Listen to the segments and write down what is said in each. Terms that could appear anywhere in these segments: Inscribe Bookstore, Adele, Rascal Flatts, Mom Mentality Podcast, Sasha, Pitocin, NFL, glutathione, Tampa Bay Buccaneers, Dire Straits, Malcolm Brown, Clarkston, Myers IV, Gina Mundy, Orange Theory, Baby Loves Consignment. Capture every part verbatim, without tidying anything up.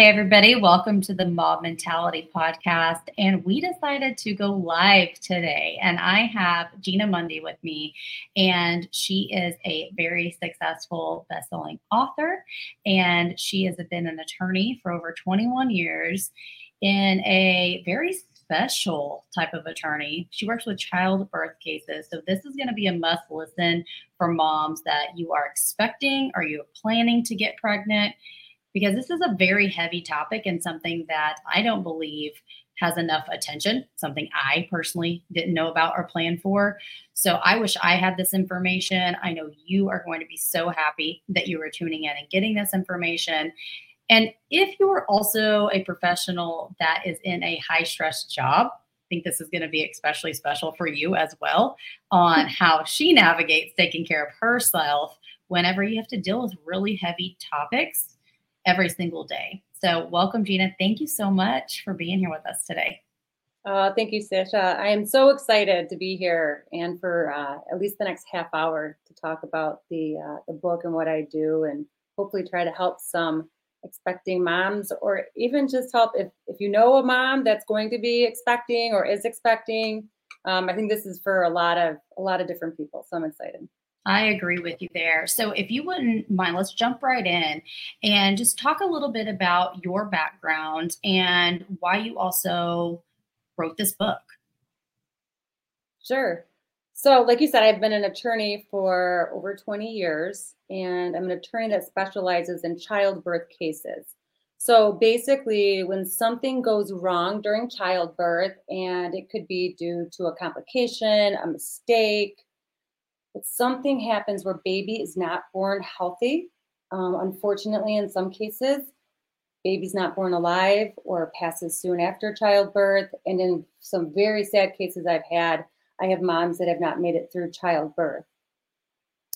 Hey, everybody. Welcome to the Mom Mentality Podcast. And we decided to go live today. And I have Gina Mundy with me. And she is a very successful best-selling author. And she has been an attorney for over twenty-one years in a very special type of attorney. She works with childbirth cases. So this is going to be a must listen for moms that you are expecting or you're planning to get pregnant. Because this is a very heavy topic and something that I don't believe has enough attention, something I personally didn't know about or plan for. So I wish I had this information. I know you are going to be so happy that you are tuning in and getting this information. And if you're also a professional that is in a high stress job, I think this is going to be especially special for you as well on how she navigates taking care of herself whenever you have to deal with really heavy topics every single day. So welcome, Gina. Thank you so much for being here with us today. Uh, thank you, Sasha. I am so excited to be here and for uh, at least the next half hour to talk about the, uh, the book and what I do and hopefully try to help some expecting moms or even just help if, if you know a mom that's going to be expecting or is expecting. Um, I think this is for a lot of a lot of different people. So I'm excited. I agree with you there. So if you wouldn't mind, let's jump right in and just talk a little bit about your background and why you also wrote this book. Sure. So like you said, I've been an attorney for over twenty years, and I'm an attorney that specializes in childbirth cases. So basically, when something goes wrong during childbirth, and it could be due to a complication, a mistake, but something happens where baby is not born healthy. Um, unfortunately, in some cases, baby's not born alive or passes soon after childbirth. And in some very sad cases I've had, I have moms that have not made it through childbirth.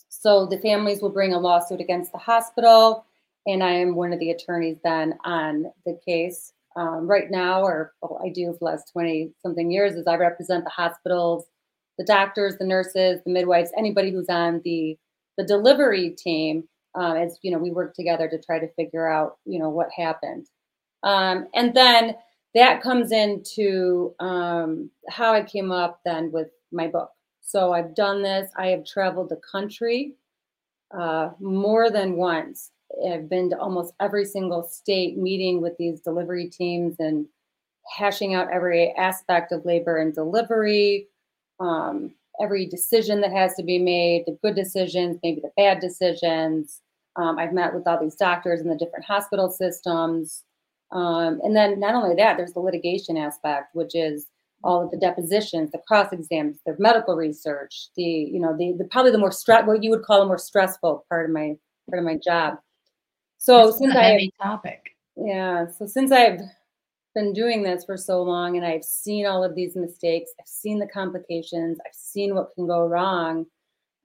So the families will bring a lawsuit against the hospital, and I am one of the attorneys then on the case. Um, right now, or well, I do for the last twenty-something years, is I represent the hospitals, the doctors, the nurses, the midwives, anybody who's on the the delivery team, um, as you know, we work together to try to figure out, you know, what happened. Um, and then that comes into um, how I came up then with my book. So I've done this. I have traveled the country uh, more than once. I've been to almost every single state meeting with these delivery teams and hashing out every aspect of labor and delivery. Um, every decision that has to be made, the good decisions, maybe the bad decisions. Um, I've met with all these doctors in the different hospital systems. Um, and then not only that, there's the litigation aspect, which is all of the depositions, the cross-exams, the medical research, the, you know, the, the probably the more, stre- what you would call a more stressful part of my, part of my job. So That's since I, heavy topic. yeah, so since I've been doing this for so long, and I've seen all of these mistakes, I've seen the complications, I've seen what can go wrong.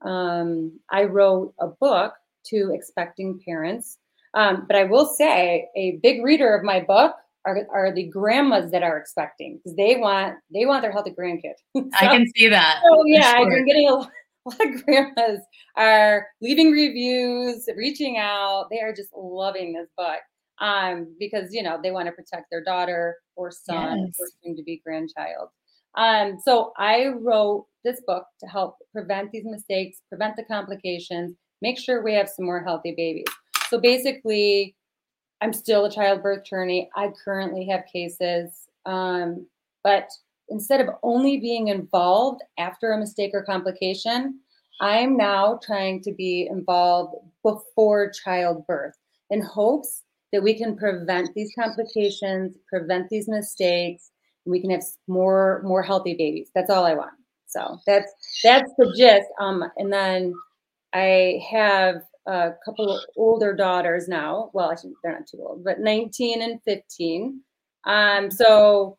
Um, I wrote a book to expecting parents, um, but I will say a big reader of my book are, are the grandmas that are expecting, because they want they want their healthy grandkids. So, I can see that. Oh so, yeah, sure. I've been getting a lot, a lot of grandmas are leaving reviews, reaching out. They are just loving this book. Um, because, you know, they want to protect their daughter or son yes. or soon to be grandchild. Um, so I wrote this book to help prevent these mistakes, prevent the complications, make sure we have some more healthy babies. So basically, I'm still a childbirth attorney. I currently have cases. Um, but instead of only being involved after a mistake or complication, I'm now trying to be involved before childbirth in hopes that we can prevent these complications, prevent these mistakes, and we can have more more healthy babies. That's all I want. So that's that's the gist. Um, and then I have a couple of older daughters now. Well, I shouldn't, they're not too old, but nineteen and fifteen. Um, so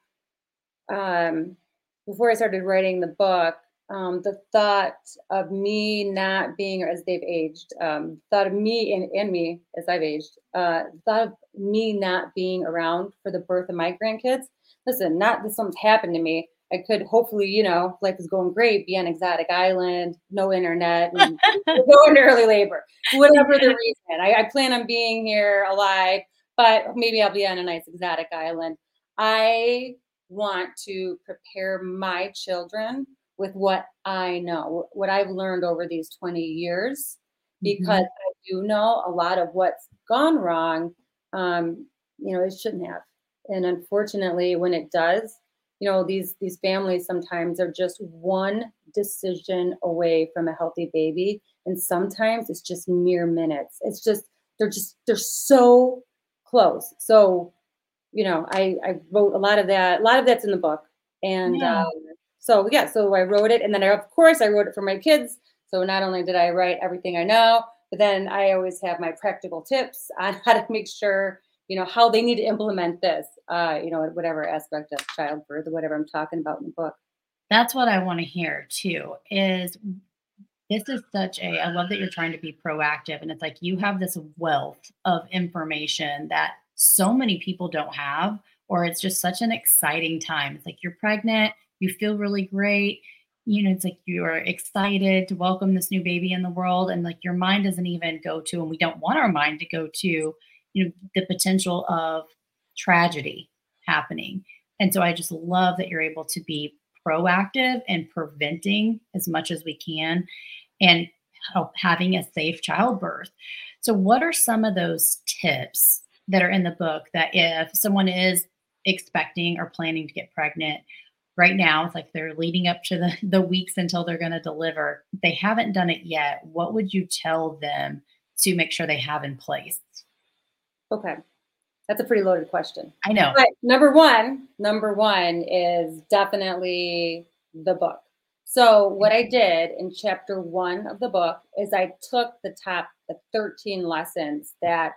um, before I started writing the book, um, the thought of me not being, or as they've aged, um, thought of me and, and me as I've aged, uh, thought of me not being around for the birth of my grandkids. Listen, not that something's happened to me. I could hopefully, you know, life is going great, be on exotic island, no internet, and go into early labor, whatever the reason. I, I plan on being here alive. but maybe I'll be on a nice exotic island. I want to prepare my children with what I know, what I've learned over these twenty years, because mm-hmm. I do know a lot of what's gone wrong. Um, you know, it shouldn't have. And unfortunately, when it does, you know, these, these families sometimes are just one decision away from a healthy baby. And sometimes it's just mere minutes. It's just, they're just, they're so close. So, you know, I, I wrote a lot of that, a lot of that's in the book. And yeah. um, so, yeah, so I wrote it. And then I, of course, I wrote it for my kids. So not only did I write everything I know, but then I always have my practical tips on how to make sure, you know, how they need to implement this, uh, you know, whatever aspect of childbirth or whatever I'm talking about in the book. That's what I want to hear too, is this is such a, I love that you're trying to be proactive, and it's like, you have this wealth of information that so many people don't have, or it's just such an exciting time. It's like, you're pregnant, you feel really great. You know, it's like you're excited to welcome this new baby in the world. And like your mind doesn't even go to, and we don't want our mind to go to, you know, the potential of tragedy happening. And so I just love that you're able to be proactive and preventing as much as we can and help having a safe childbirth. So what are some of those tips that are in the book that if someone is expecting or planning to get pregnant right now, it's like they're leading up to the, the weeks until they're going to deliver, they haven't done it yet, what would you tell them to make sure they have in place? Okay. That's a pretty loaded question. I know. But number one, number one is definitely the book. So what I did in chapter one of the book is I took the top, the thirteen lessons that,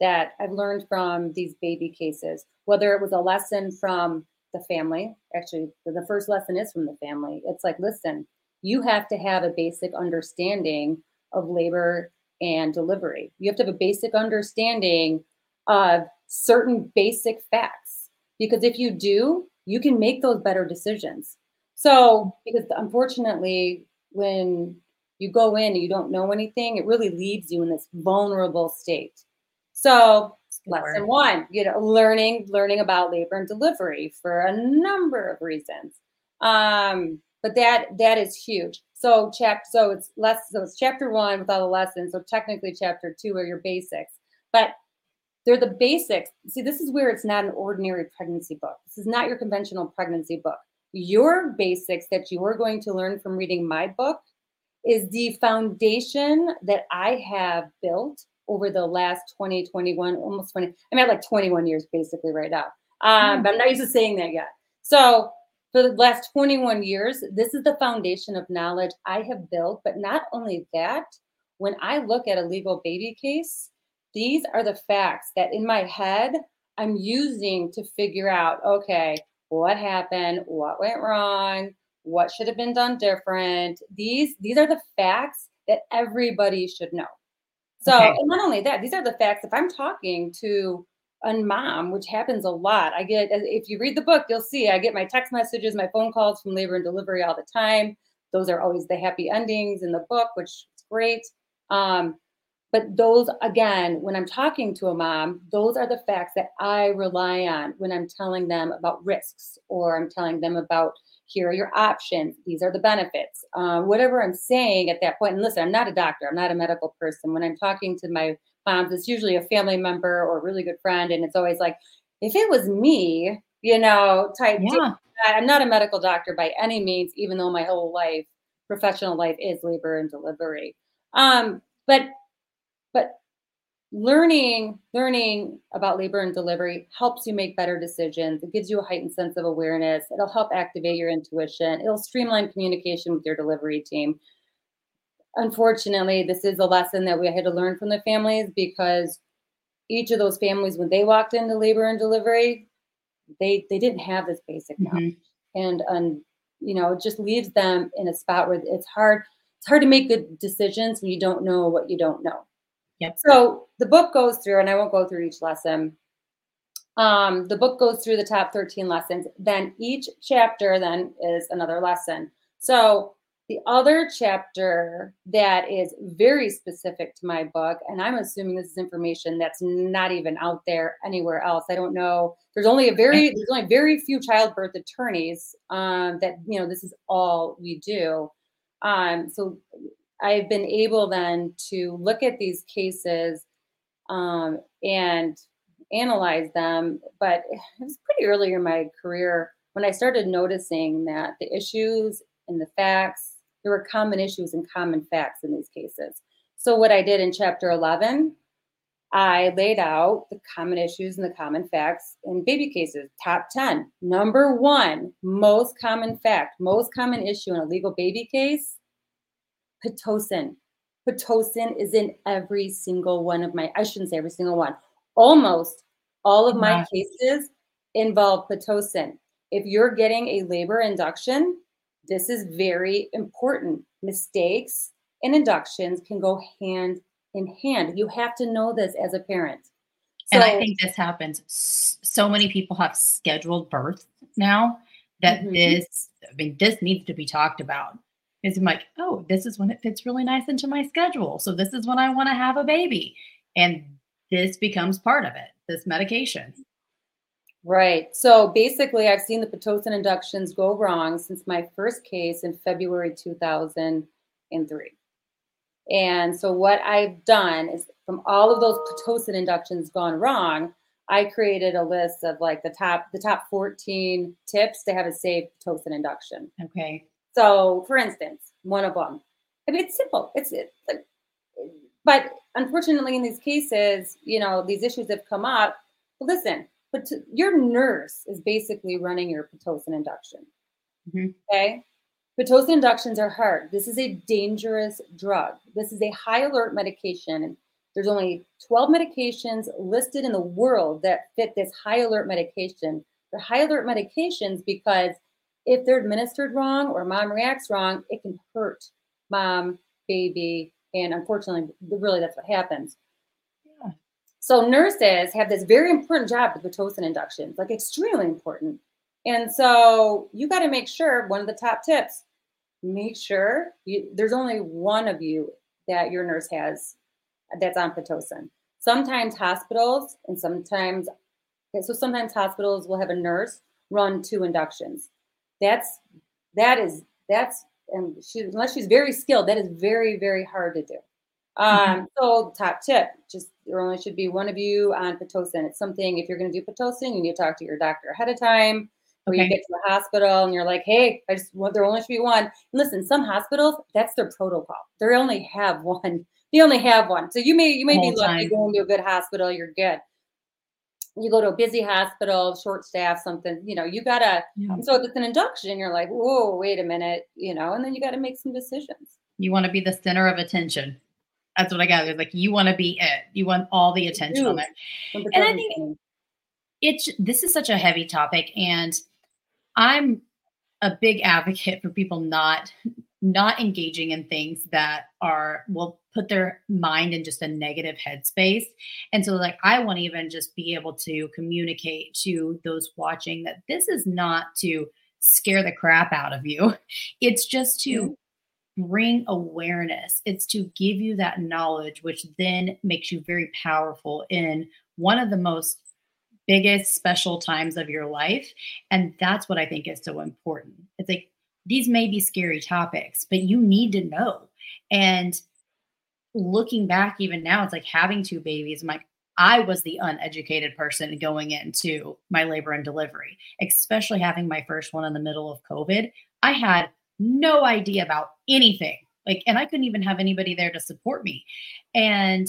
that I've learned from these baby cases, whether it was a lesson from the family. Actually, the first lesson is from the family. It's like, listen, you have to have a basic understanding of labor and delivery. You have to have a basic understanding of certain basic facts, because if you do, you can make those better decisions. So, because unfortunately, when you go in and you don't know anything, it really leaves you in this vulnerable state. So lesson one, you know, learning, learning about labor and delivery for a number of reasons. Um, but that, that is huge. So chap, so it's less, so it's chapter one with all the lessons. So technically chapter two are your basics, but they're the basics. See, this is where it's not an ordinary pregnancy book. This is not your conventional pregnancy book. Your basics that you are going to learn from reading my book is the foundation that I have built over the last twenty, twenty-one, almost twenty. I'm at like twenty-one years basically right now. Um, mm-hmm. But I'm not used to saying that yet. So for the last twenty-one years, this is the foundation of knowledge I have built. But not only that, when I look at a legal baby case, these are the facts that in my head I'm using to figure out, okay, what happened? What went wrong? What should have been done different? These, these are the facts that everybody should know. So okay. And not only that, these are the facts. If I'm talking to a mom, which happens a lot, I get, if you read the book, you'll see, I get my text messages, my phone calls from labor and delivery all the time. Those are always the happy endings in the book, which is great. Um, but those, again, when I'm talking to a mom, those are the facts that I rely on when I'm telling them about risks, or I'm telling them about, here are your options, these are the benefits, uh, whatever I'm saying at that point. And listen, I'm not a doctor, I'm not a medical person. When I'm talking to my moms, it's usually a family member or a really good friend. And it's always like, if it was me, you know, type. Yeah. I'm not a medical doctor by any means, even though my whole life, professional life is labor and delivery. Um, but, but learning, learning about labor and delivery helps you make better decisions. It gives you a heightened sense of awareness. It'll help activate your intuition. It'll streamline communication with your delivery team. Unfortunately, this is a lesson that we had to learn from the families, because each of those families, when they walked into labor and delivery, they, they didn't have this basic knowledge. Mm-hmm. And, um, you know, it just leaves them in a spot where it's hard. It's hard to make good decisions when you don't know what you don't know. Yep. So the book goes through, and I won't go through each lesson. Um, the book goes through the top thirteen lessons. Then each chapter then is another lesson. So The other chapter that is very specific to my book, and I'm assuming this is information that's not even out there anywhere else. I don't know. There's only a very there's only very few childbirth attorneys um, that, you know, this is all we do. Um, so I've been able then to look at these cases um, and analyze them. But it was pretty early in my career when I started noticing that the issues and the facts, there were common issues and common facts in these cases. So what I did in chapter eleven, I laid out the common issues and the common facts in baby cases, top ten. Number one, most common fact, most common issue in a legal baby case, Pitocin. Pitocin is in every single one of my, I shouldn't say every single one, almost all of my cases involve Pitocin. If you're getting a labor induction, this is very important. Mistakes and inductions can go hand in hand. You have to know this as a parent. So, and I think this happens. So many people have scheduled births now that mm-hmm. this, I mean, this needs to be talked about. Because I'm like, oh, this is when it fits really nice into my schedule. So this is when I want to have a baby. And this becomes part of it, this medication. Right. So basically, I've seen the Pitocin inductions go wrong since my first case in February two thousand three. And so what I've done is from all of those Pitocin inductions gone wrong, I created a list of like the top the top fourteen tips to have a safe Pitocin induction. Okay. So for instance, one of them, I mean, it's simple. It's it, like, but unfortunately, in these cases, you know, these issues have come up. Well, listen. But to, your nurse is basically running your Pitocin induction, mm-hmm. okay? Pitocin inductions are hard. This is a dangerous drug. This is a high alert medication. There's only twelve medications listed in the world that fit this high alert medication. They're high alert medications because if they're administered wrong or mom reacts wrong, it can hurt mom, baby, and unfortunately, really that's what happens. So nurses have this very important job with Pitocin inductions, like extremely important. And so you got to make sure, one of the top tips, make sure you, there's only one of you that your nurse has that's on Pitocin. Sometimes hospitals and sometimes, so sometimes hospitals will have a nurse run two inductions. That's, that is, that's, and she, unless she's very skilled, that is very, very hard to do. Um, so top tip, just there only should be one of you on Pitocin. It's something, if you're going to do Pitocin, you need to talk to your doctor ahead of time, or okay. you get to the hospital and you're like, hey, I just want, there only should be one. And listen, some hospitals, that's their protocol. They only have one. They only have one. So you may, you may All be lucky going to a good hospital. You're good. You go to a busy hospital, short staff, something, you know, you gotta, yeah. so if it's an induction, you're like, whoa, wait a minute, you know, and then you got to make some decisions. You want to be the center of attention. That's what I gathered. Like, you want to be it. You want all the attention on it. And I think it's, this is such a heavy topic, and I'm a big advocate for people not, not engaging in things that are, will put their mind in just a negative headspace. And so like, I want to even just be able to communicate to those watching that this is not to scare the crap out of you. It's just to mm-hmm. bring awareness. It's to give you that knowledge, which then makes you very powerful in one of the most biggest special times of your life. And that's what I think is so important. It's like, these may be scary topics, but you need to know. And looking back, even now, it's like having two babies, my, I was the uneducated person going into my labor and delivery, especially having my first one in the middle of COVID. I had no idea about anything. Like, and I couldn't even have anybody there to support me. And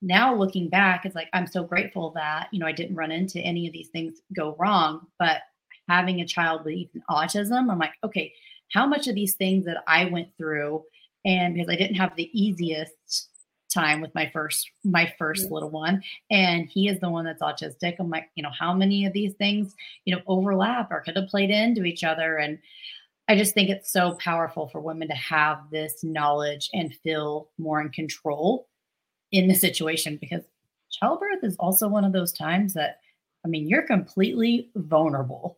now looking back, it's like, I'm so grateful that, you know, I didn't run into any of these things go wrong, but having a child with autism, I'm like, okay, how much of these things that I went through, and because I didn't have the easiest time with my first, my first yeah. little one, and he is the one that's autistic. I'm like, you know, how many of these things, you know, overlap or could have played into each other. And I just think it's so powerful for women to have this knowledge and feel more in control in the situation, because childbirth is also one of those times that, I mean, you're completely vulnerable.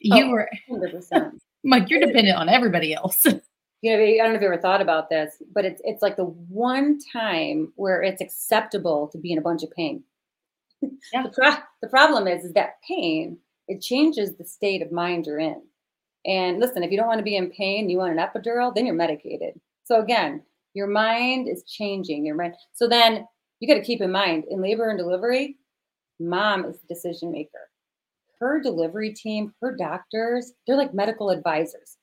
You were oh, like, you're dependent on everybody else. You know, I don't know if you ever thought about this, but it's it's like the one time where it's acceptable to be in a bunch of pain. Yeah. the, pro- the problem is, is that pain, it changes the state of mind you're in. And listen, if you don't want to be in pain, you want an epidural, then you're medicated. So again, your mind is changing. Your mind. So then you got to keep in mind, in labor and delivery, mom is the decision maker. Her delivery team, her doctors, they're like medical advisors.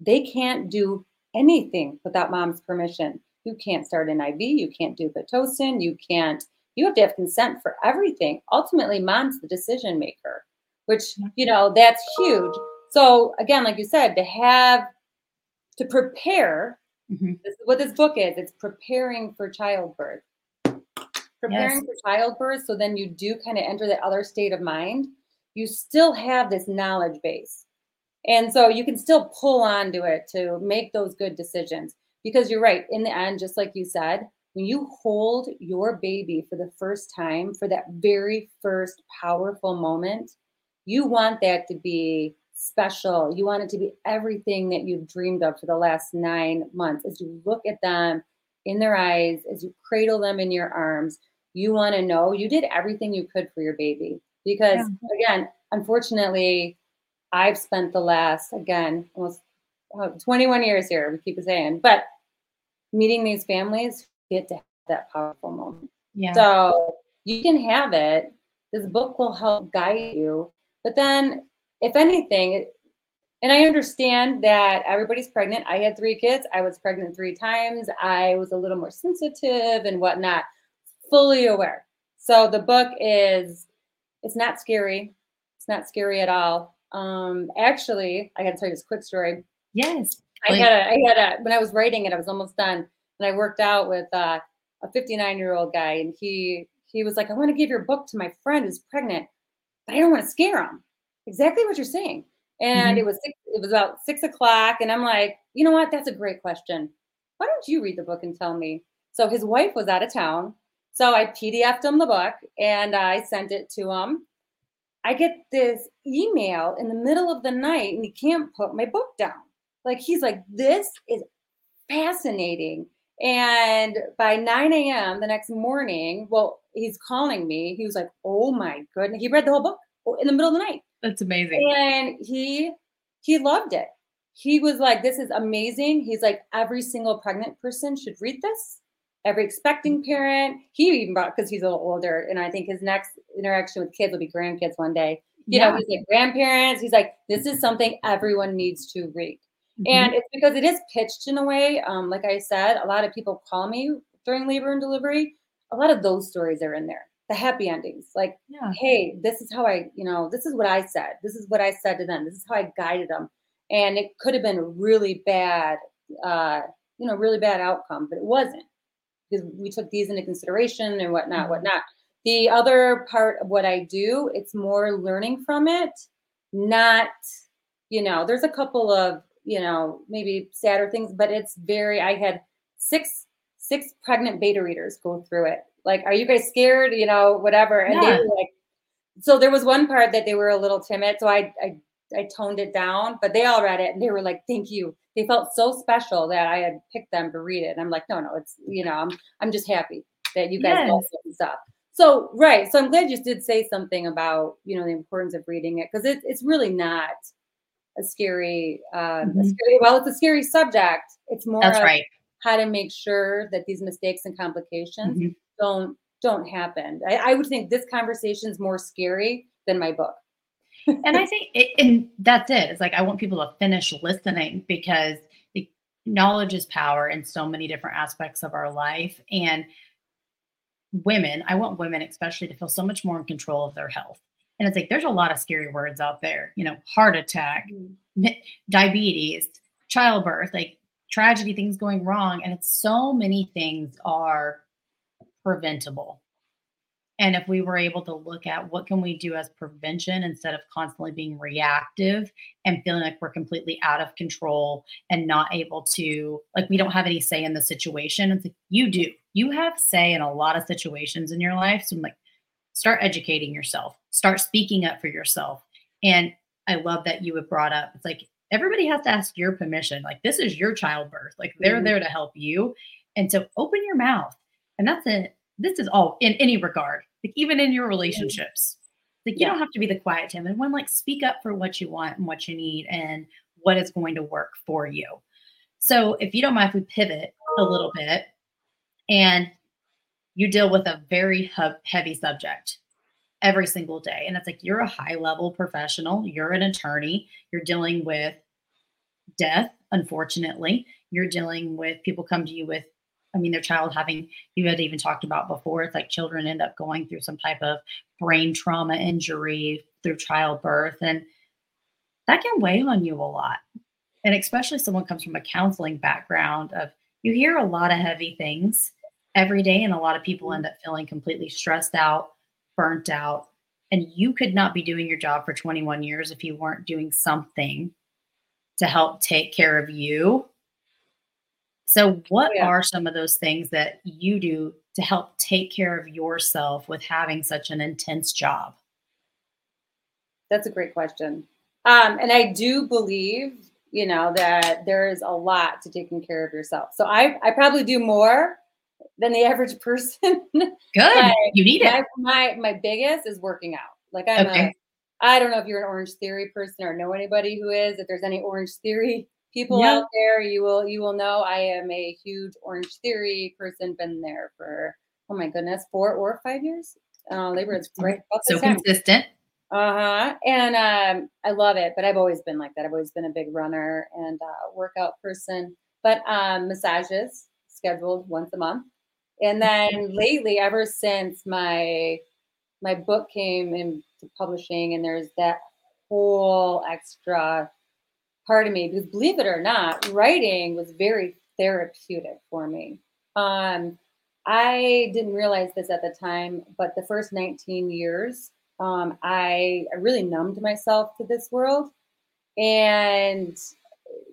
They can't do anything without mom's permission. You can't start an I V. You can't do Pitocin. You can't, you have to have consent for everything. Ultimately, mom's the decision maker, which, you know, that's huge. So again, like you said, to have, to prepare, mm-hmm. this is what this book is, it's preparing for childbirth. Preparing yes. for childbirth. So then you do kind of enter that other state of mind. You still have this knowledge base. And so you can still pull onto it to make those good decisions, because you're right. In the end, just like you said, when you hold your baby for the first time, for that very first powerful moment, you want that to be special. You want it to be everything that you've dreamed of for the last nine months. As you look at them in their eyes, as you cradle them in your arms, you want to know you did everything you could for your baby. Because yeah. again, unfortunately, I've spent the last, again, almost twenty-one years here, we keep saying, but meeting these families who get to have that powerful moment. Yeah. So you can have it. This book will help guide you. But then, if anything, and I understand that everybody's pregnant. I had three kids. I was pregnant three times. I was a little more sensitive and whatnot, fully aware. So the book is, it's not scary. It's not scary at all. Um, actually, I got to tell you this quick story. Yes. I had a, I had a, when I was writing it, I was almost done, and I worked out with uh, a fifty-nine year old guy, and he, he was like, I want to give your book to my friend who's pregnant, but I don't want to scare him. Exactly what you're saying. And mm-hmm. it was, six, it was about six o'clock. And I'm like, you know what? That's a great question. Why don't you read the book and tell me? So his wife was out of town. So I P D F'd him the book, and I sent it to him. I get this email in the middle of the night, and he can't put my book down. Like, he's like, this is fascinating. And by nine a.m. the next morning, well, he's calling me. He was like, oh my goodness. He read the whole book in the middle of the night. That's amazing. And he, he loved it. He was like, this is amazing. He's like, every single pregnant person should read this. Every expecting parent, he even brought, because he's a little older, and I think his next interaction with kids will be grandkids one day. You yeah. know, he's like, grandparents, he's like, this is something everyone needs to read. Mm-hmm. And it's because it is pitched in a way, um, like I said, a lot of people call me during labor and delivery. A lot of those stories are in there, the happy endings. Like, yeah. hey, this is how I, you know, this is what I said. This is what I said to them. This is how I guided them. And it could have been a really bad, uh, you know, really bad outcome, but it wasn't. Because we took these into consideration and whatnot, mm-hmm. whatnot. The other part of what I do, it's more learning from it, not, you know, there's a couple of, you know, maybe sadder things, but it's very, I had six, six pregnant beta readers go through it. Like, are you guys scared? You know, whatever. And yeah. they were like, so there was one part that they were a little timid. So I, I, I toned it down, but they all read it and they were like, thank you. They felt so special that I had picked them to read it. And I'm like, no, no, it's, you know, I'm, I'm just happy that you guys know some stuff. So, right. So I'm glad you did say something about, you know, the importance of reading it. Cause it, it's really not a scary, um, mm-hmm. a scary, well, it's a scary subject. It's more That's right. how to make sure that these mistakes and complications mm-hmm. don't, don't happen. I, I would think this conversation is more scary than my book. And I think, it, and that's it. It's like, I want people to finish listening, because the knowledge is power in so many different aspects of our life. And women, I want women especially to feel so much more in control of their health. And it's like, there's a lot of scary words out there, you know, heart attack, mm-hmm. diabetes, childbirth, like tragedy, things going wrong. And it's so many things are preventable. And if we were able to look at what can we do as prevention instead of constantly being reactive and feeling like we're completely out of control and not able to, like, we don't have any say in the situation. It's like, you do. You have say in a lot of situations in your life. So I'm like, start educating yourself, start speaking up for yourself. And I love that you have brought up, it's like, everybody has to ask your permission. Like, this is your childbirth. Like, they're mm-hmm. there to help you. And so open your mouth. And that's it. This is all in any regard, like even in your relationships. Like, you yeah. don't have to be the quiet timid one. Like, speak up for what you want and what you need and what is going to work for you. So if you don't mind if we pivot a little bit and you deal with a very heavy subject every single day. And it's like, you're a high level professional. You're an attorney. You're dealing with death. Unfortunately, you're dealing with people come to you with, I mean, their child having, you had even talked about before, it's like children end up going through some type of brain trauma injury through childbirth. And that can weigh on you a lot. And especially if someone comes from a counseling background of, you hear a lot of heavy things every day. And a lot of people end up feeling completely stressed out, burnt out. And you could not be doing your job for twenty-one years if you weren't doing something to help take care of you. So what yeah. are some of those things that you do to help take care of yourself with having such an intense job? That's a great question. Um, and I do believe, you know, that there is a lot to taking care of yourself. So I, I probably do more than the average person. Good. Like, you need it. My, my biggest is working out. Like, I'm okay. a, I don't know if you're an Orange Theory person or know anybody who is, if there's any Orange Theory people yeah. out there, you will, you will know I am a huge Orange Theory person, been there for, oh my goodness, four or five years. Uh, labor is right about this so time. Consistent. Uh-huh. And um, I love it, but I've always been like that. I've always been a big runner and uh, workout person, but um, massages scheduled once a month. And then lately, ever since my, my book came into publishing, and there's that whole extra part of me, because believe it or not, writing was very therapeutic for me. Um, I didn't realize this at the time, but the first nineteen years, um, I, I really numbed myself to this world, and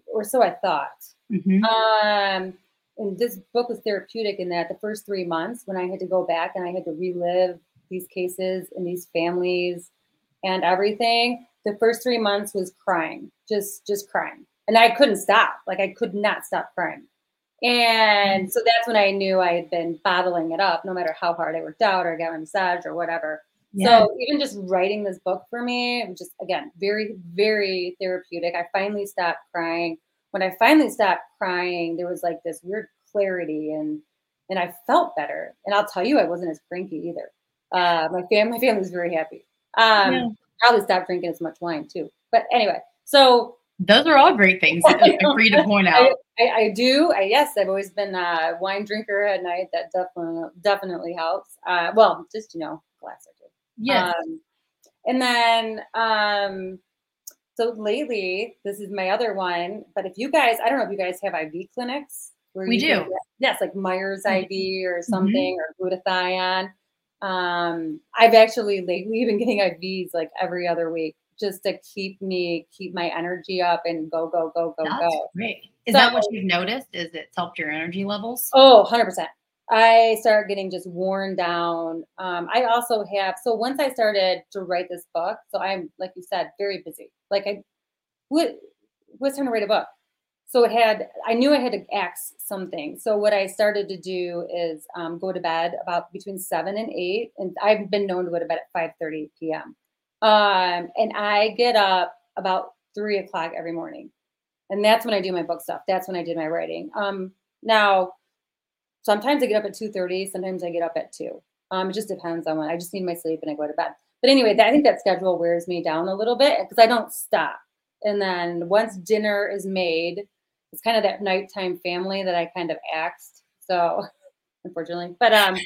or so I thought. Mm-hmm. Um, and this book was therapeutic in that the first three months when I had to go back and I had to relive these cases and these families and everything, the first three months was crying, just, just crying. And I couldn't stop. Like, I could not stop crying. And so that's when I knew I had been bottling it up, no matter how hard I worked out or got my massage or whatever. Yeah. So even just writing this book for me, it was just, again, very, very therapeutic. I finally stopped crying. When I finally stopped crying, there was like this weird clarity, and, and I felt better. And I'll tell you, I wasn't as cranky either. Uh, my family, my family was very happy. Um, yeah. Probably stopped drinking as much wine too. But anyway, so those are all great things for you to point out. I, I, I do. I, yes, I've always been a wine drinker at night. That definitely definitely helps. Uh, well, just, you know, glass or two. Yes. Um, and then, um, so lately, this is my other one. But if you guys, I don't know if you guys have I V clinics. Where we do. Can, yes, like Myers I V or something, mm-hmm. or glutathione. Um, I've actually lately been getting I Vs like every other week, just to keep me, keep my energy up and go, go, go, go, That's go. Great. Is so, that what you've noticed? Is it's helped your energy levels? Oh, one hundred percent. I started getting just worn down. Um, I also have, so once I started to write this book, so I'm, like you said, very busy. Like I would, was trying to write a book. So it had, I knew I had to axe something. So what I started to do is um, go to bed about between seven and eight. And I've been known to go to bed at five thirty p.m. Um, and I get up about three o'clock every morning. And that's when I do my book stuff. That's when I did my writing. Um, now, sometimes I get up at two thirty. Sometimes I get up at two. Um, it just depends on when. I just need my sleep and I go to bed. But anyway, that, I think that schedule wears me down a little bit because I don't stop. And then once dinner is made, it's kind of that nighttime family that I kind of axed. So unfortunately, but um,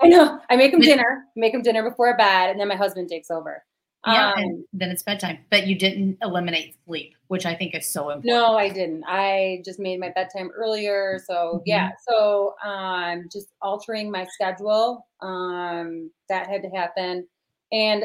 I know I make them dinner, make them dinner before bed. And then my husband takes over. Yeah, um, and then it's bedtime, but you didn't eliminate sleep, which I think is so important. No, I didn't. I just made my bedtime earlier. So mm-hmm. yeah. So um, just altering my schedule, um, that had to happen. And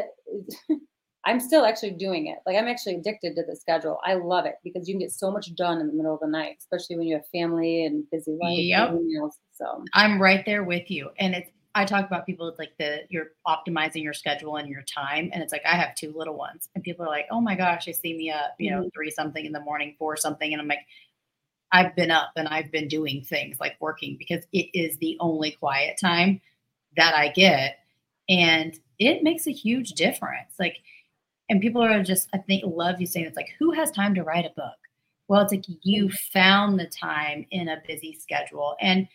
I'm still actually doing it. Like, I'm actually addicted to the schedule. I love it because you can get so much done in the middle of the night, especially when you have family and busy life. Yep. And meals, so I'm right there with you. And it's I talk about people like the, you're optimizing your schedule and your time. And it's like, I have two little ones and people are like, oh my gosh, they see me up, you know, mm-hmm. three something in the morning, four something. And I'm like, I've been up and I've been doing things like working because it is the only quiet time that I get. And it makes a huge difference. Like, and people are just, I think, love you saying it's like, who has time to write a book? Well, it's like you found the time in a busy schedule and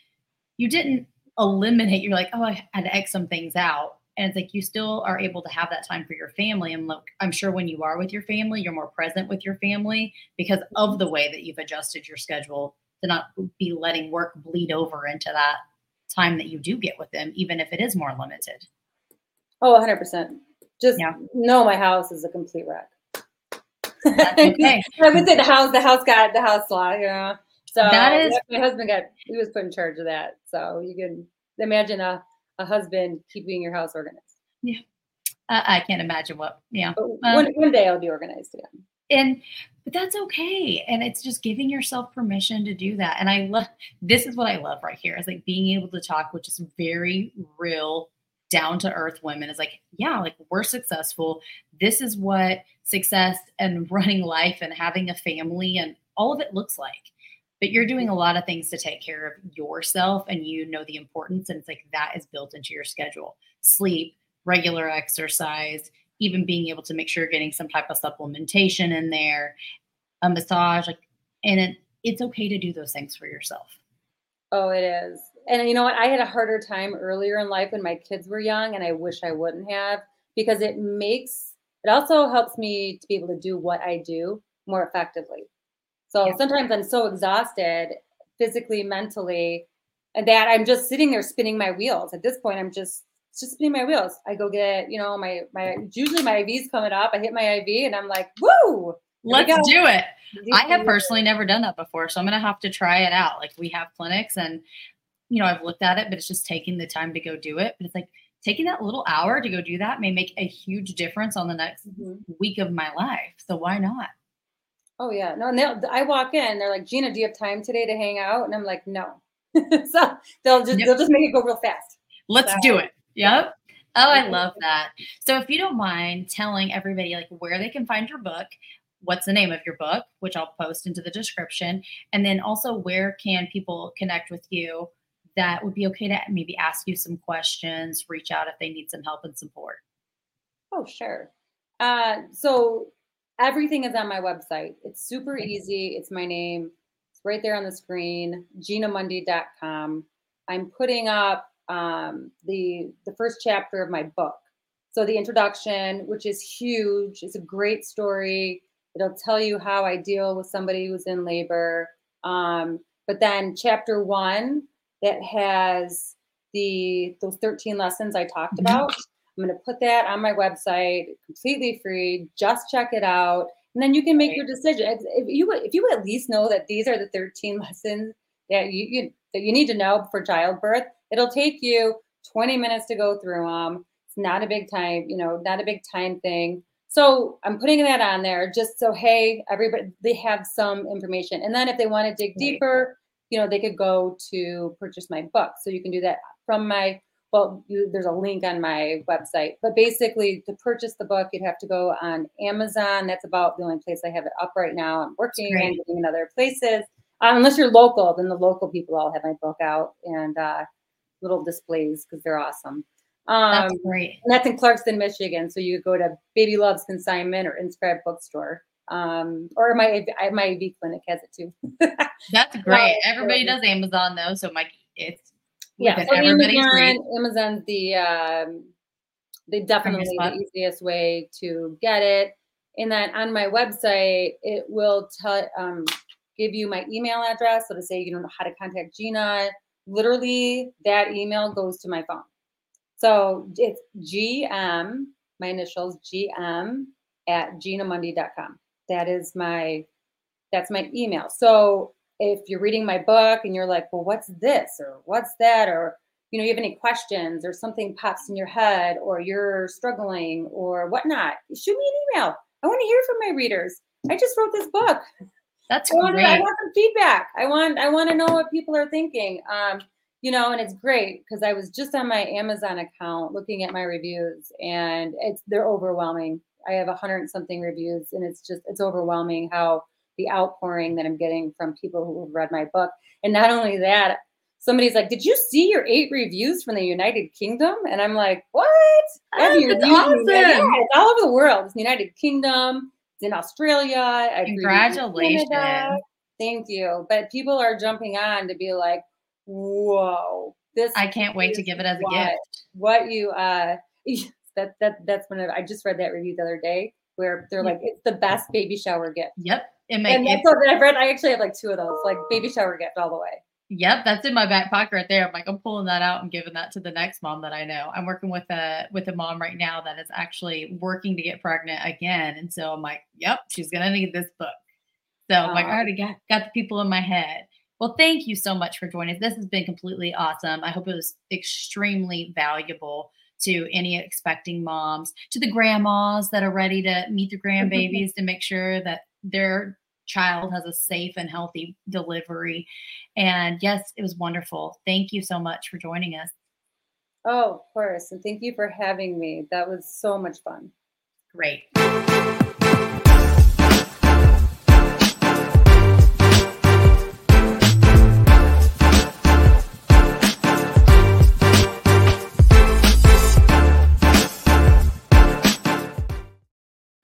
you didn't eliminate. You're like, oh, I had to X some things out. And it's like, you still are able to have that time for your family. And look, I'm sure when you are with your family, you're more present with your family because of the way that you've adjusted your schedule to not be letting work bleed over into that time that you do get with them, even if it is more limited. Oh, one hundred percent. Just yeah. know my house is a complete wreck. That's okay. I would say the house, the house got the house lot, you know. So that is, my husband got, he was put in charge of that. So you can imagine a, a husband keeping your house organized. Yeah. Uh, I can't imagine what, yeah. Um, one, one day I'll be organized again. And, but that's okay. And it's just giving yourself permission to do that. And I love, this is what I love right here. It's like being able to talk with just very real, down to earth women is like, yeah, like we're successful. This is what success and running life and having a family and all of it looks like. But you're doing a lot of things to take care of yourself and you know the importance. And it's like that is built into your schedule. Sleep, regular exercise, even being able to make sure you're getting some type of supplementation in there, a massage. Like, and it, it's okay to do those things for yourself. Oh, it is. And you know what? I had a harder time earlier in life when my kids were young, and I wish I wouldn't have because it makes, it also helps me to be able to do what I do more effectively. So yeah. sometimes I'm so exhausted physically, mentally, that I'm just sitting there spinning my wheels. At this point, I'm just, just spinning my wheels. I go get, you know, my, my, usually my I V's coming up. I hit my I V and I'm like, woo, let's do it. I have personally never done that before. So I'm going to have to try it out. Like we have clinics and you know, I've looked at it, but it's just taking the time to go do it. But it's like taking that little hour to go do that may make a huge difference on the next mm-hmm. week of my life. So why not? Oh yeah. No, and they'll, I walk in, they're like, Gina, do you have time today to hang out? And I'm like, no. So they'll just, yep. they'll just make it go real fast. Let's so. do it. Yep. Oh, I love that. So if you don't mind telling everybody like where they can find your book, what's the name of your book, which I'll post into the description. And then also where can people connect with you? That would be okay to maybe ask you some questions, reach out if they need some help and support. Oh, sure. Uh, so everything is on my website. It's super easy. It's my name. It's right there on the screen, gina mundy dot com. I'm putting up um, the, the first chapter of my book. So the introduction, which is huge. It's a great story. It'll tell you how I deal with somebody who's in labor. Um, but then chapter one, that has the those thirteen lessons I talked about. I'm going to put that on my website, completely free. Just check it out. And then you can make right. your decision. If you, would, if you would at least know that these are the thirteen lessons that you, you that you need to know for childbirth, it'll take you twenty minutes to go through them. It's not a big time, you know, not a big time thing. So I'm putting that on there just so, hey, everybody, they have some information. And then if they want to dig deeper, you know, they could go to purchase my book. So you can do that from my, well, you, there's a link on my website, but basically to purchase the book, you'd have to go on Amazon. That's about the only place I have it up right now. I'm working and getting in other places. Um, unless you're local, then the local people all have my book out and uh, little displays because they're awesome. Um, that's great. And that's in Clarkston, Michigan. So you go to Baby Loves Consignment or Inscribe Bookstore. Um, or my, my I V clinic has it too. That's great. Everybody does Amazon though. So Mike, it's, yeah, so everybody's Amazon, Amazon's the, um, the definitely the easiest way to get it. And then on my website, it will tell, um, give you my email address. So to say, you don't know how to contact Gina, literally that email goes to my phone. So it's G M, my initials, G M at gina mundy dot com. That is my, that's my email. So if you're reading my book and you're like, well, what's this or what's that? Or, you know, you have any questions or something pops in your head or you're struggling or whatnot, shoot me an email. I want to hear from my readers. I just wrote this book. That's I great. Want to, I want some feedback. I want, I want to know what people are thinking. Um, you know, and it's great because I was just on my Amazon account looking at my reviews, and it's, they're overwhelming. I have a hundred and something reviews, and it's just, it's overwhelming how the outpouring that I'm getting from people who have read my book. And not only that, somebody's like, did you see your eight reviews from the United Kingdom? And I'm like, what? Oh, that's awesome. Yeah, it's all over the world. It's the United Kingdom. It's in Australia. Congratulations. Thank you. But people are jumping on to be like, whoa, this. I can't wait to give it as a gift. What you, uh, that, that, that's when I just read that review the other day where they're like, it's the best baby shower gift. Yep. It makes and that's it. What I've read. I actually have like two of those, like baby shower gift all the way. Yep, that's in my back pocket right there. I'm like, I'm pulling that out and giving that to the next mom that I know. I'm working with a with a mom right now that is actually working to get pregnant again, and so I'm like, yep, she's gonna need this book. So I'm like, I already got got the people in my head. Well, thank you so much for joining us. This has been completely awesome. I hope it was extremely valuable to any expecting moms, to the grandmas that are ready to meet the grandbabies to make sure that they're child has a safe and healthy delivery. And yes, it was wonderful. Thank you so much for joining us. Oh, of course. And thank you for having me. That was so much fun. Great.